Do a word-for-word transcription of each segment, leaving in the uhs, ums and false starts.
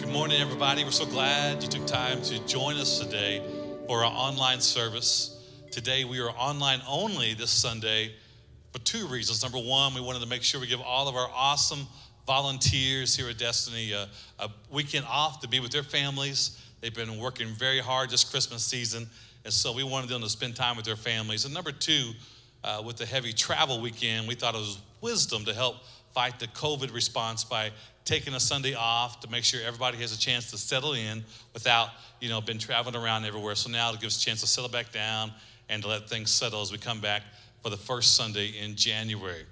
Good morning, everybody. We're so glad you took time to join us today for our online service. Today, we are online only this Sunday for two reasons. Number one, we wanted to make sure we give all of our awesome volunteers here at Destiny a, a weekend off to be with their families. They've been working very hard this Christmas season, and so we wanted them to spend time with their families. And number two, uh, with the heavy travel weekend, we thought it was wisdom to help fight the COVID response by taking a Sunday off to make sure everybody has a chance to settle in without, you know, been traveling around everywhere. So now it gives us a chance to settle back down and to let things settle as we come back for the first Sunday in January.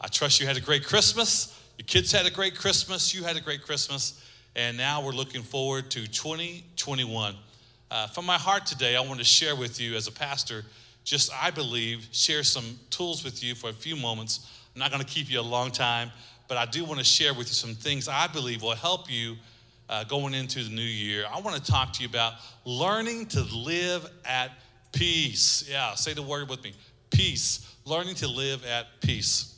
I trust you had a great Christmas. Your kids had a great Christmas. You had a great Christmas. And now we're looking forward to twenty twenty-one. Uh, from my heart today, I want to share with you as a pastor, just, I believe, share some tools with you for a few moments. I'm not going to keep you a long time, but I do want to share with you some things I believe will help you uh, going into the new year. I want to talk to you about learning to live at peace. Yeah, say the word with me, peace. Learning to live at peace.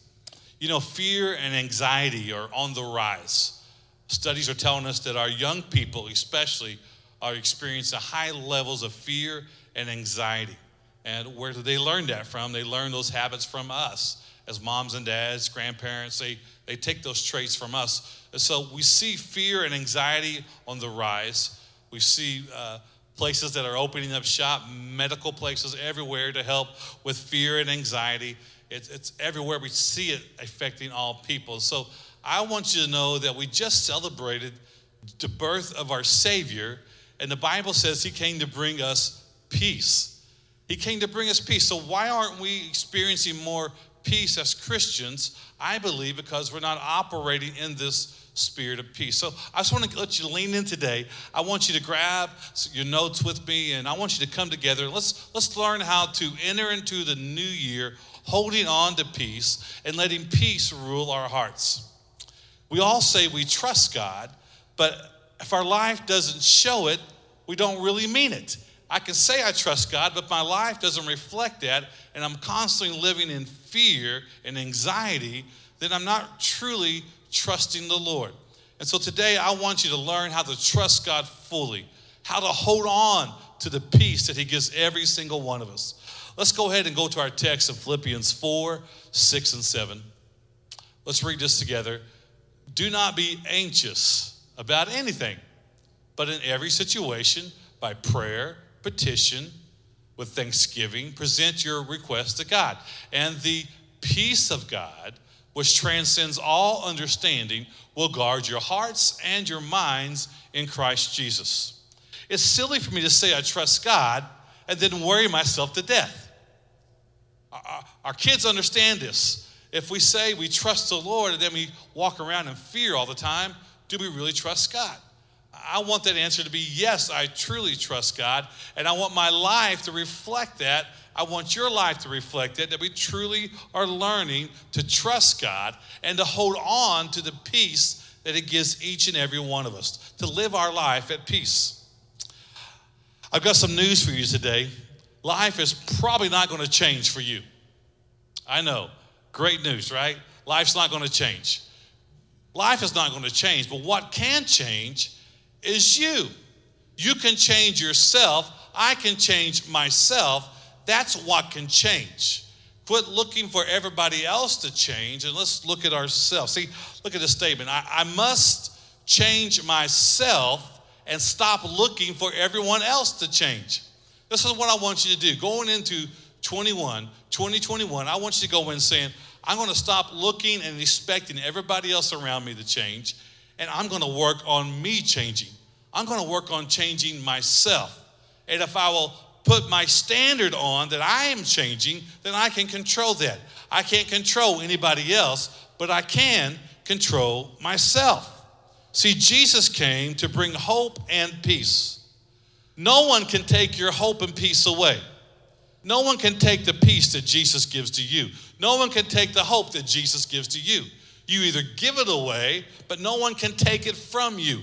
You know, fear and anxiety are on the rise. Studies are telling us that our young people especially are experiencing high levels of fear and anxiety. And where do they learn that from? They learn those habits from us. As moms and dads, grandparents, they, they take those traits from us. And so we see fear and anxiety on the rise. We see uh, places that are opening up shop, medical places everywhere to help with fear and anxiety. It's, it's everywhere. We see it affecting all people. So I want you to know that we just celebrated the birth of our Savior, and the Bible says he came to bring us peace. He came to bring us peace. So why aren't we experiencing more peace as Christians? I believe because we're not operating in this spirit of peace. So I just want to let you lean in today. I want you to grab your notes with me, and I want you to come together. Let's let's learn how to enter into the new year holding on to peace and letting peace rule our hearts. We all say we trust God, but if our life doesn't show it, we don't really mean it. I can say I trust God, but my life doesn't reflect that, and I'm constantly living in fear and anxiety, then I'm not truly trusting the Lord. And so today I want you to learn how to trust God fully, how to hold on to the peace that he gives every single one of us. Let's go ahead and go to our text in Philippians four, six, and seven. Let's read this together. Do not be anxious about anything, but in every situation, by prayer, petition, with thanksgiving, present your request to God. And the peace of God, which transcends all understanding, will guard your hearts and your minds in Christ Jesus. It's silly for me to say I trust God and then worry myself to death. Our, our kids understand this. If we say we trust the Lord and then we walk around in fear all the time, do we really trust God? I want that answer to be, yes, I truly trust God, and I want my life to reflect that. I want your life to reflect that, that we truly are learning to trust God and to hold on to the peace that it gives each and every one of us, to live our life at peace. I've got some news for you today. Life is probably not going to change for you. I know, great news, right? Life's not going to change. Life is not going to change, but what can change is you. You can change yourself. I can change myself. That's what can change. Quit looking for everybody else to change, and let's look at ourselves. See, look at this statement. I, I must change myself and stop looking for everyone else to change. This is what I want you to do. Going into twenty-one, twenty twenty-one, I want you to go in saying, I'm going to stop looking and expecting everybody else around me to change. And I'm going to work on me changing. I'm going to work on changing myself. And if I will put my standard on that I am changing, then I can control that. I can't control anybody else, but I can control myself. See, Jesus came to bring hope and peace. No one can take your hope and peace away. No one can take the peace that Jesus gives to you. No one can take the hope that Jesus gives to you. You either give it away, but no one can take it from you.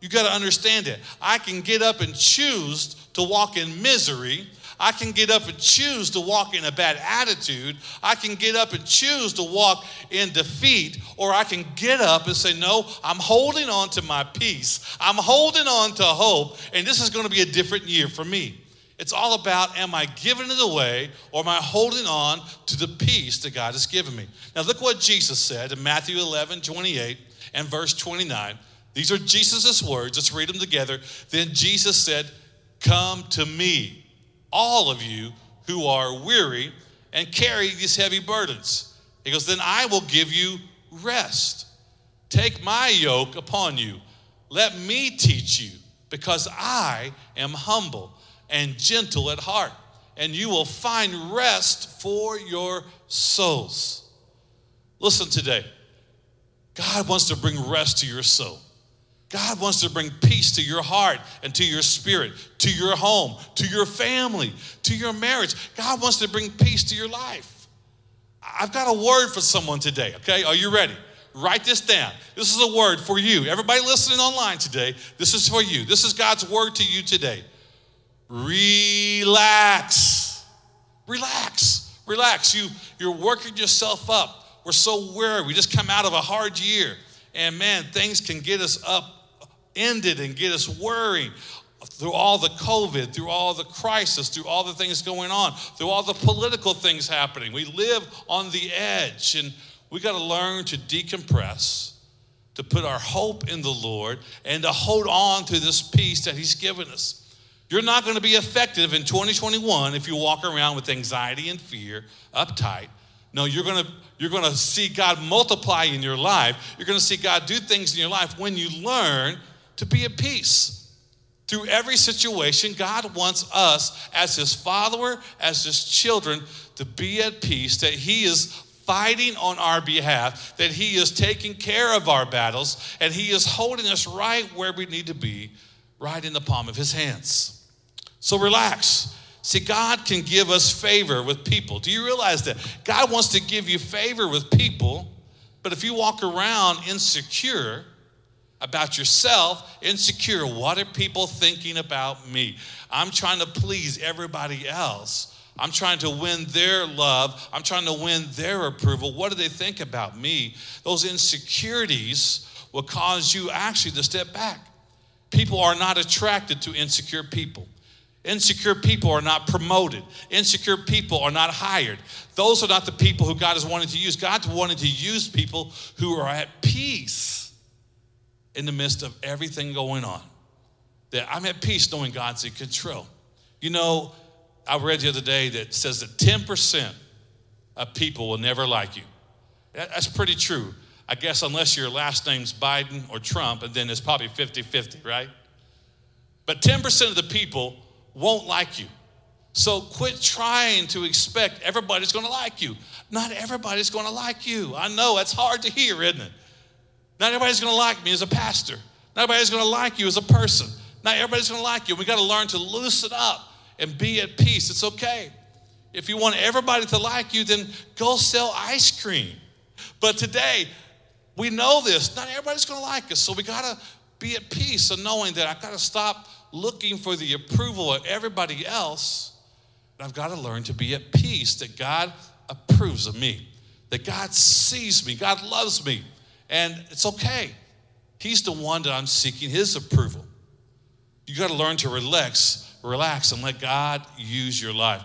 You got to understand it. I can get up and choose to walk in misery. I can get up and choose to walk in a bad attitude. I can get up and choose to walk in defeat, or I can get up and say, no, I'm holding on to my peace. I'm holding on to hope, and this is going to be a different year for me. It's all about, am I giving it away, or am I holding on to the peace that God has given me? Now look what Jesus said in Matthew eleven, twenty-eight and verse twenty-nine. These are Jesus' words. Let's read them together. Then Jesus said, come to me, all of you who are weary and carry these heavy burdens. He goes, then I will give you rest. Take my yoke upon you. Let me teach you, because I am humble and gentle at heart, and you will find rest for your souls. Listen today, God wants to bring rest to your soul. God wants to bring peace to your heart and to your spirit, to your home, to your family, to your marriage. God wants to bring peace to your life. I've got a word for someone today, okay? Are you ready? Write this down. This is a word for you. Everybody listening online today, this is for you. This is God's word to you today. Relax. Relax. Relax. You, you're working yourself up. We're so weary. We just come out of a hard year. And man, things can get us upended and get us worrying through all the COVID, through all the crisis, through all the things going on, through all the political things happening. We live on the edge, and we got to learn to decompress, to put our hope in the Lord, and to hold on to this peace that He's given us. You're not going to be effective in twenty twenty-one if you walk around with anxiety and fear, uptight. No, you're going to you're going to see God multiply in your life. You're going to see God do things in your life when you learn to be at peace. Through every situation, God wants us as His follower, as His children, to be at peace, that He is fighting on our behalf, that He is taking care of our battles, and He is holding us right where we need to be, right in the palm of His hands. So relax. See, God can give us favor with people. Do you realize that? God wants to give you favor with people, but if you walk around insecure about yourself, insecure, what are people thinking about me? I'm trying to please everybody else. I'm trying to win their love. I'm trying to win their approval. What do they think about me? Those insecurities will cause you actually to step back. People are not attracted to insecure people. Insecure people are not promoted. Insecure people are not hired. Those are not the people who God is wanting to use. God's wanting to use people who are at peace in the midst of everything going on. That I'm at peace knowing God's in control. You know, I read the other day that says that ten percent of people will never like you. That's pretty true. I guess unless your last name's Biden or Trump, and then it's probably fifty-fifty, right? But ten percent of the people won't like you. So quit trying to expect everybody's going to like you. Not everybody's going to like you. I know it's hard to hear, isn't it? Not everybody's going to like me as a pastor. Not everybody's going to like you as a person. Not everybody's going to like you. We got to learn to loosen up and be at peace. It's okay. If you want everybody to like you, then go sell ice cream. But today, we know this. Not everybody's going to like us. So we got to be at peace and knowing that I've got to stop looking for the approval of everybody else, and I've got to learn to be at peace that God approves of me, that God sees me, God loves me, and it's okay. He's the one that I'm seeking His approval. You got to learn to relax, relax, and let God use your life.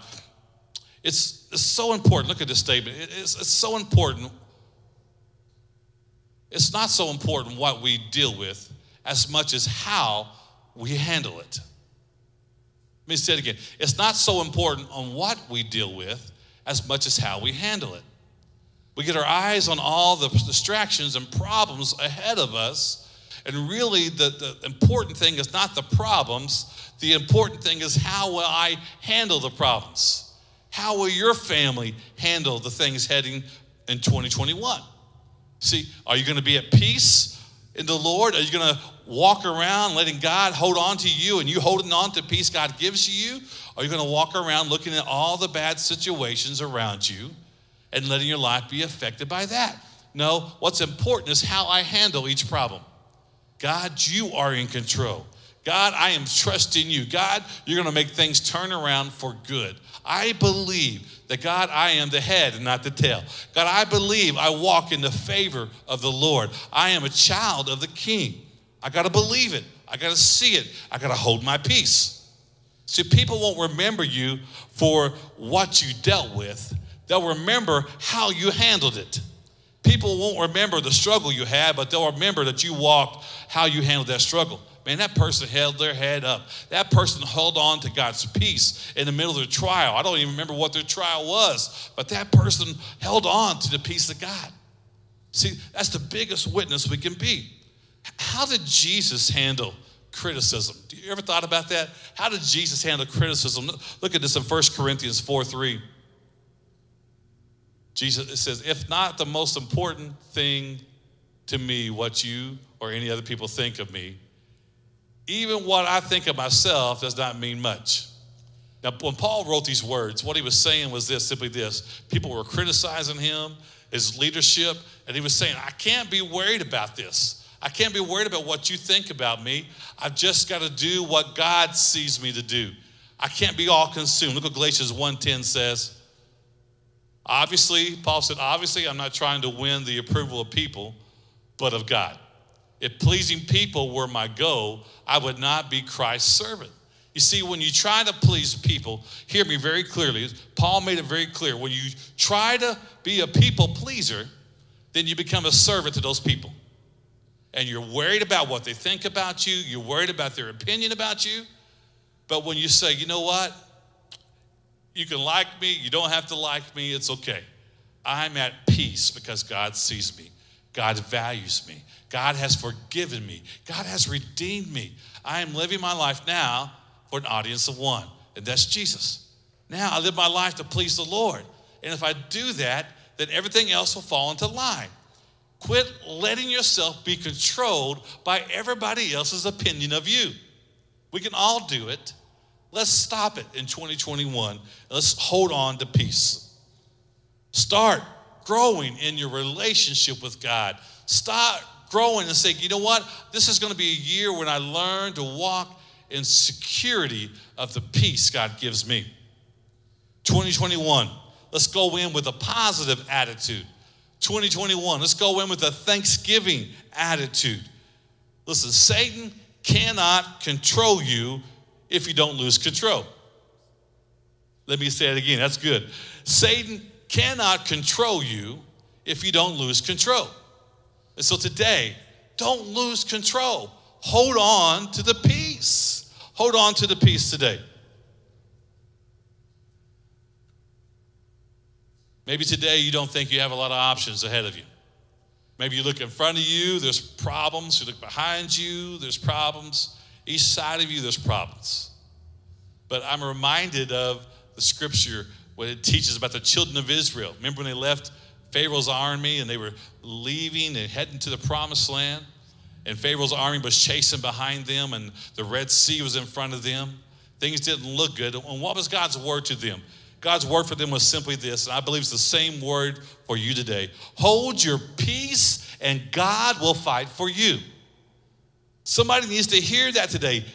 It's, it's so important. Look at this statement. It, it's, it's so important. It's not so important what we deal with as much as how we handle it. Let me say it again. It's not so important on what we deal with as much as how we handle it. We get our eyes on all the distractions and problems ahead of us, and really the, the important thing is not the problems. The important thing is, how will I handle the problems? How will your family handle the things heading in twenty twenty-one? See, are you going to be at peace in the Lord? Are you going to walk around letting God hold on to you and you holding on to peace God gives you? Or are you going to walk around looking at all the bad situations around you and letting your life be affected by that? No, what's important is how I handle each problem. God, you are in control. God, I am trusting you. God, you're going to make things turn around for good. I believe that, God, I am the head and not the tail. God, I believe I walk in the favor of the Lord. I am a child of the King. I got to believe it. I got to see it. I got to hold my peace. See, people won't remember you for what you dealt with. They'll remember how you handled it. People won't remember the struggle you had, but they'll remember that you walked, how you handled that struggle. Man, that person held their head up. That person held on to God's peace in the middle of their trial. I don't even remember what their trial was, but that person held on to the peace of God. See, that's the biggest witness we can be. How did Jesus handle criticism? Do you ever thought about that? How did Jesus handle criticism? Look at this in First Corinthians four three. Jesus, it says, if not the most important thing to me, what you or any other people think of me, even what I think of myself does not mean much. Now, when Paul wrote these words, what he was saying was this, simply this. People were criticizing him, his leadership, and he was saying, I can't be worried about this. I can't be worried about what you think about me. I've just got to do what God sees me to do. I can't be all consumed. Look what Galatians one ten says. Obviously, Paul said, obviously, I'm not trying to win the approval of people, but of God. If pleasing people were my goal, I would not be Christ's servant. You see, when you try to please people, hear me very clearly. Paul made it very clear. When you try to be a people pleaser, then you become a servant to those people. And you're worried about what they think about you. You're worried about their opinion about you. But when you say, you know what? You can like me. You don't have to like me. It's okay. I'm at peace because God sees me. God values me. God has forgiven me. God has redeemed me. I am living my life now for an audience of one, and that's Jesus. Now I live my life to please the Lord. And if I do that, then everything else will fall into line. Quit letting yourself be controlled by everybody else's opinion of you. We can all do it. Let's stop it in twenty twenty-one. Let's hold on to peace. Start growing in your relationship with God. Start growing and say, you know what? This is going to be a year when I learn to walk in security of the peace God gives me. twenty twenty-one, let's go in with a positive attitude. twenty twenty-one, let's go in with a thanksgiving attitude. Listen, Satan cannot control you if you don't lose control. Let me say it again. That's good. Satan cannot control you if you don't lose control. And so today, don't lose control. Hold on to the peace. Hold on to the peace today. Maybe today you don't think you have a lot of options ahead of you. Maybe you look in front of you, there's problems. You look behind you, there's problems. Each side of you, there's problems. But I'm reminded of the scripture when it teaches about the children of Israel. Remember when they left Pharaoh's army and they were leaving and heading to the promised land? And Pharaoh's army was chasing behind them and the Red Sea was in front of them. Things didn't look good. And what was God's word to them? God's word for them was simply this, and I believe it's the same word for you today. Hold your peace and God will fight for you. Somebody needs to hear that today.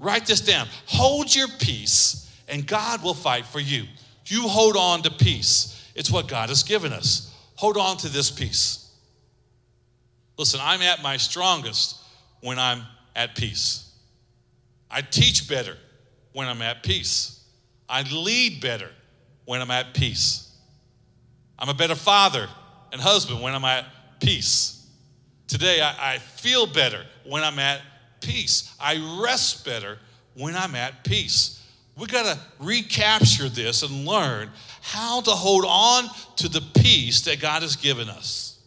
Write this down. Hold your peace and God will fight for you. You hold on to peace. It's what God has given us. Hold on to this peace. Listen, I'm at my strongest when I'm at peace. I teach better when I'm at peace. I lead better when I'm at peace. I'm a better father and husband when I'm at peace. Today, I, I feel better when I'm at peace. I rest better when I'm at peace. We got to recapture this and learn how to hold on to the peace that God has given us.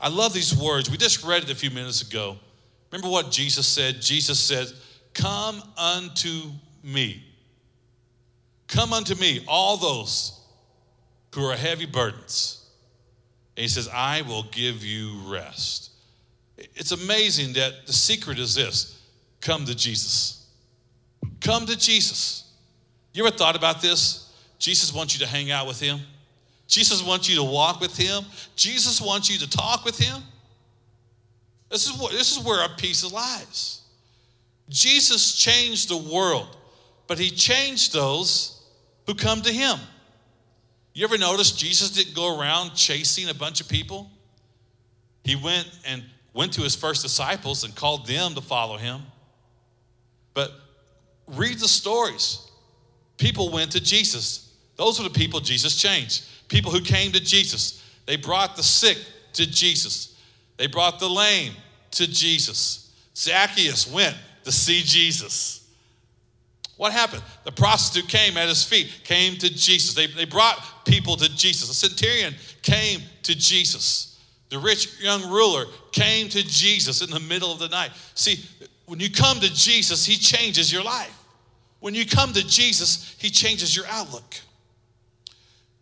I love these words. We just read it a few minutes ago. Remember what Jesus said? Jesus said, come unto me. Come unto me, all those who are heavy burdens. And he says, I will give you rest. It's amazing that the secret is this. Come to Jesus. Come to Jesus. You ever thought about this? Jesus wants you to hang out with him. Jesus wants you to walk with him. Jesus wants you to talk with him. This is, what, this is where our peace lies. Jesus changed the world, but he changed those who come to him. You ever notice Jesus didn't go around chasing a bunch of people? He went and went to his first disciples and called them to follow him. But read the stories. People went to Jesus. Those were the people Jesus changed. People who came to Jesus. They brought the sick to Jesus. They brought the lame to Jesus. Zacchaeus went to see Jesus. What happened? The prostitute came at his feet, came to Jesus. They, they brought people to Jesus. The centurion came to Jesus. The rich young ruler came to Jesus in the middle of the night. See, when you come to Jesus, he changes your life. When you come to Jesus, he changes your outlook.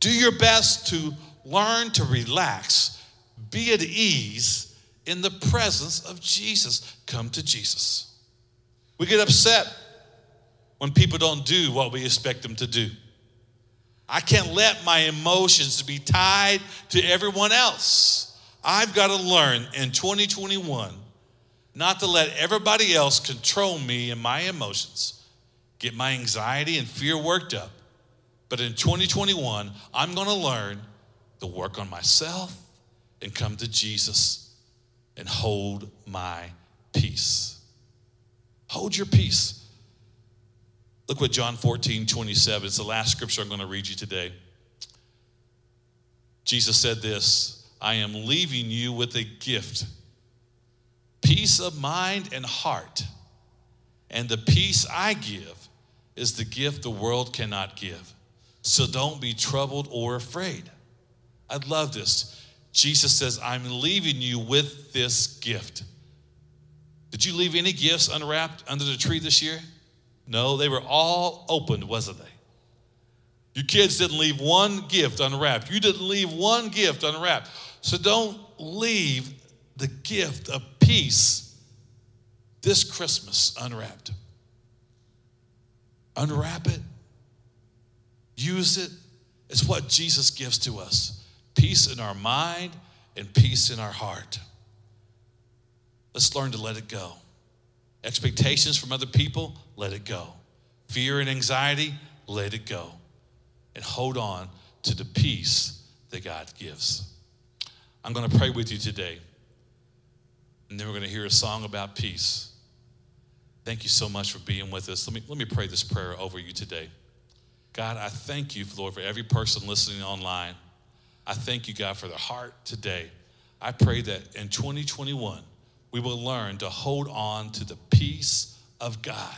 Do your best to learn to relax, be at ease in the presence of Jesus. Come to Jesus. We get upset when people don't do what we expect them to do. I can't let my emotions be tied to everyone else. I've got to learn in twenty twenty-one not to let everybody else control me and my emotions, get my anxiety and fear worked up. But in twenty twenty-one, I'm going to learn to work on myself and come to Jesus and hold my peace. Hold your peace. Look what John fourteen twenty-seven, it's the last scripture I'm going to read you today. Jesus said this, I am leaving you with a gift, peace of mind and heart. And the peace I give is the gift the world cannot give. So don't be troubled or afraid. I love this. Jesus says, I'm leaving you with this gift. Did you leave any gifts unwrapped under the tree this year? No, they were all opened, wasn't they? Your kids didn't leave one gift unwrapped. You didn't leave one gift unwrapped. So don't leave the gift of peace this Christmas unwrapped. Unwrap it. Use it. It's what Jesus gives to us. Peace in our mind and peace in our heart. Let's learn to let it go. Expectations from other people, let it go. Fear and anxiety, let it go. And hold on to the peace that God gives. I'm going to pray with you today. And then we're going to hear a song about peace. Thank you so much for being with us. Let me, let me pray this prayer over you today. God, I thank you, Lord, for every person listening online. I thank you, God, for their heart today. I pray that in twenty twenty-one, we will learn to hold on to the peace of God,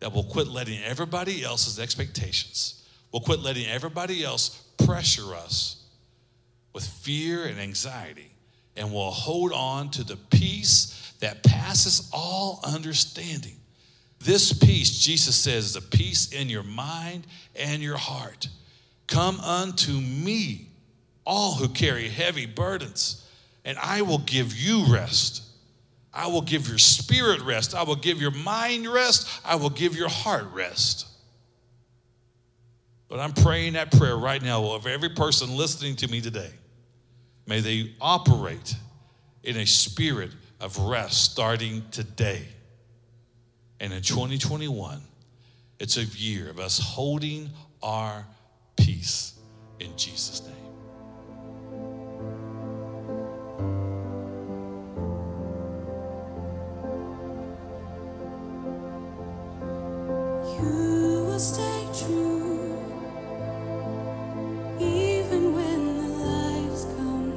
that we'll quit letting everybody else's expectations. We'll quit letting everybody else pressure us with fear and anxiety, and we'll hold on to the peace that passes all understanding. This peace, Jesus says, is the peace in your mind and your heart. Come unto me, all who carry heavy burdens, and I will give you rest. I will give your spirit rest. I will give your mind rest. I will give your heart rest. But I'm praying that prayer right now over every person listening to me today. May they operate in a spirit of rest starting today. And in twenty twenty-one, it's a year of us holding our peace in Jesus' name. You will stay true, even when the lights come.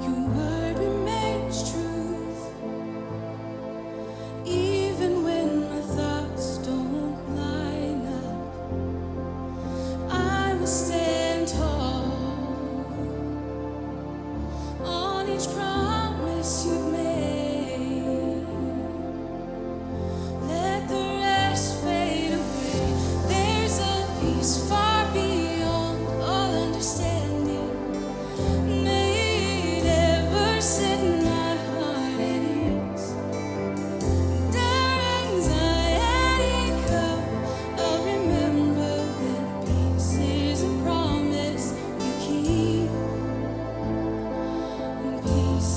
Your word remains truth, even when my thoughts don't line up. I will stand tall on each promise you've made. Peace.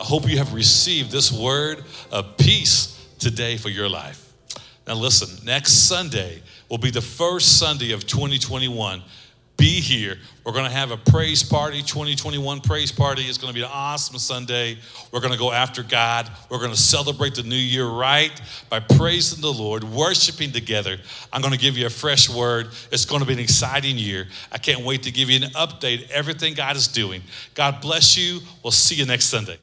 I hope you have received this word of peace today for your life. Now listen, next Sunday will be the first Sunday of twenty twenty-one. Be here. We're going to have a praise party, twenty twenty-one praise party. It's going to be an awesome Sunday. We're going to go after God. We're going to celebrate the new year right by praising the Lord, worshiping together. I'm going to give you a fresh word. It's going to be an exciting year. I can't wait to give you an update, everything God is doing. God bless you. We'll see you next Sunday.